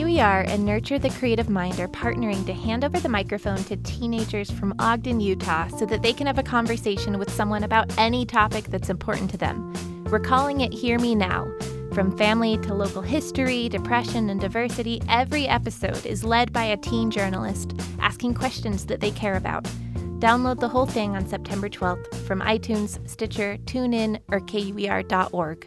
KUER and Nurture the Creative Mind are partnering to hand over the microphone to teenagers from Ogden, Utah, so that they can have a conversation with someone about any topic that's important to them. We're calling it Hear Me Now. From family to local history, depression, and diversity, every episode is led by a teen journalist asking questions that they care about. Download the whole thing on September 12th from iTunes, Stitcher, TuneIn, or KUER.org.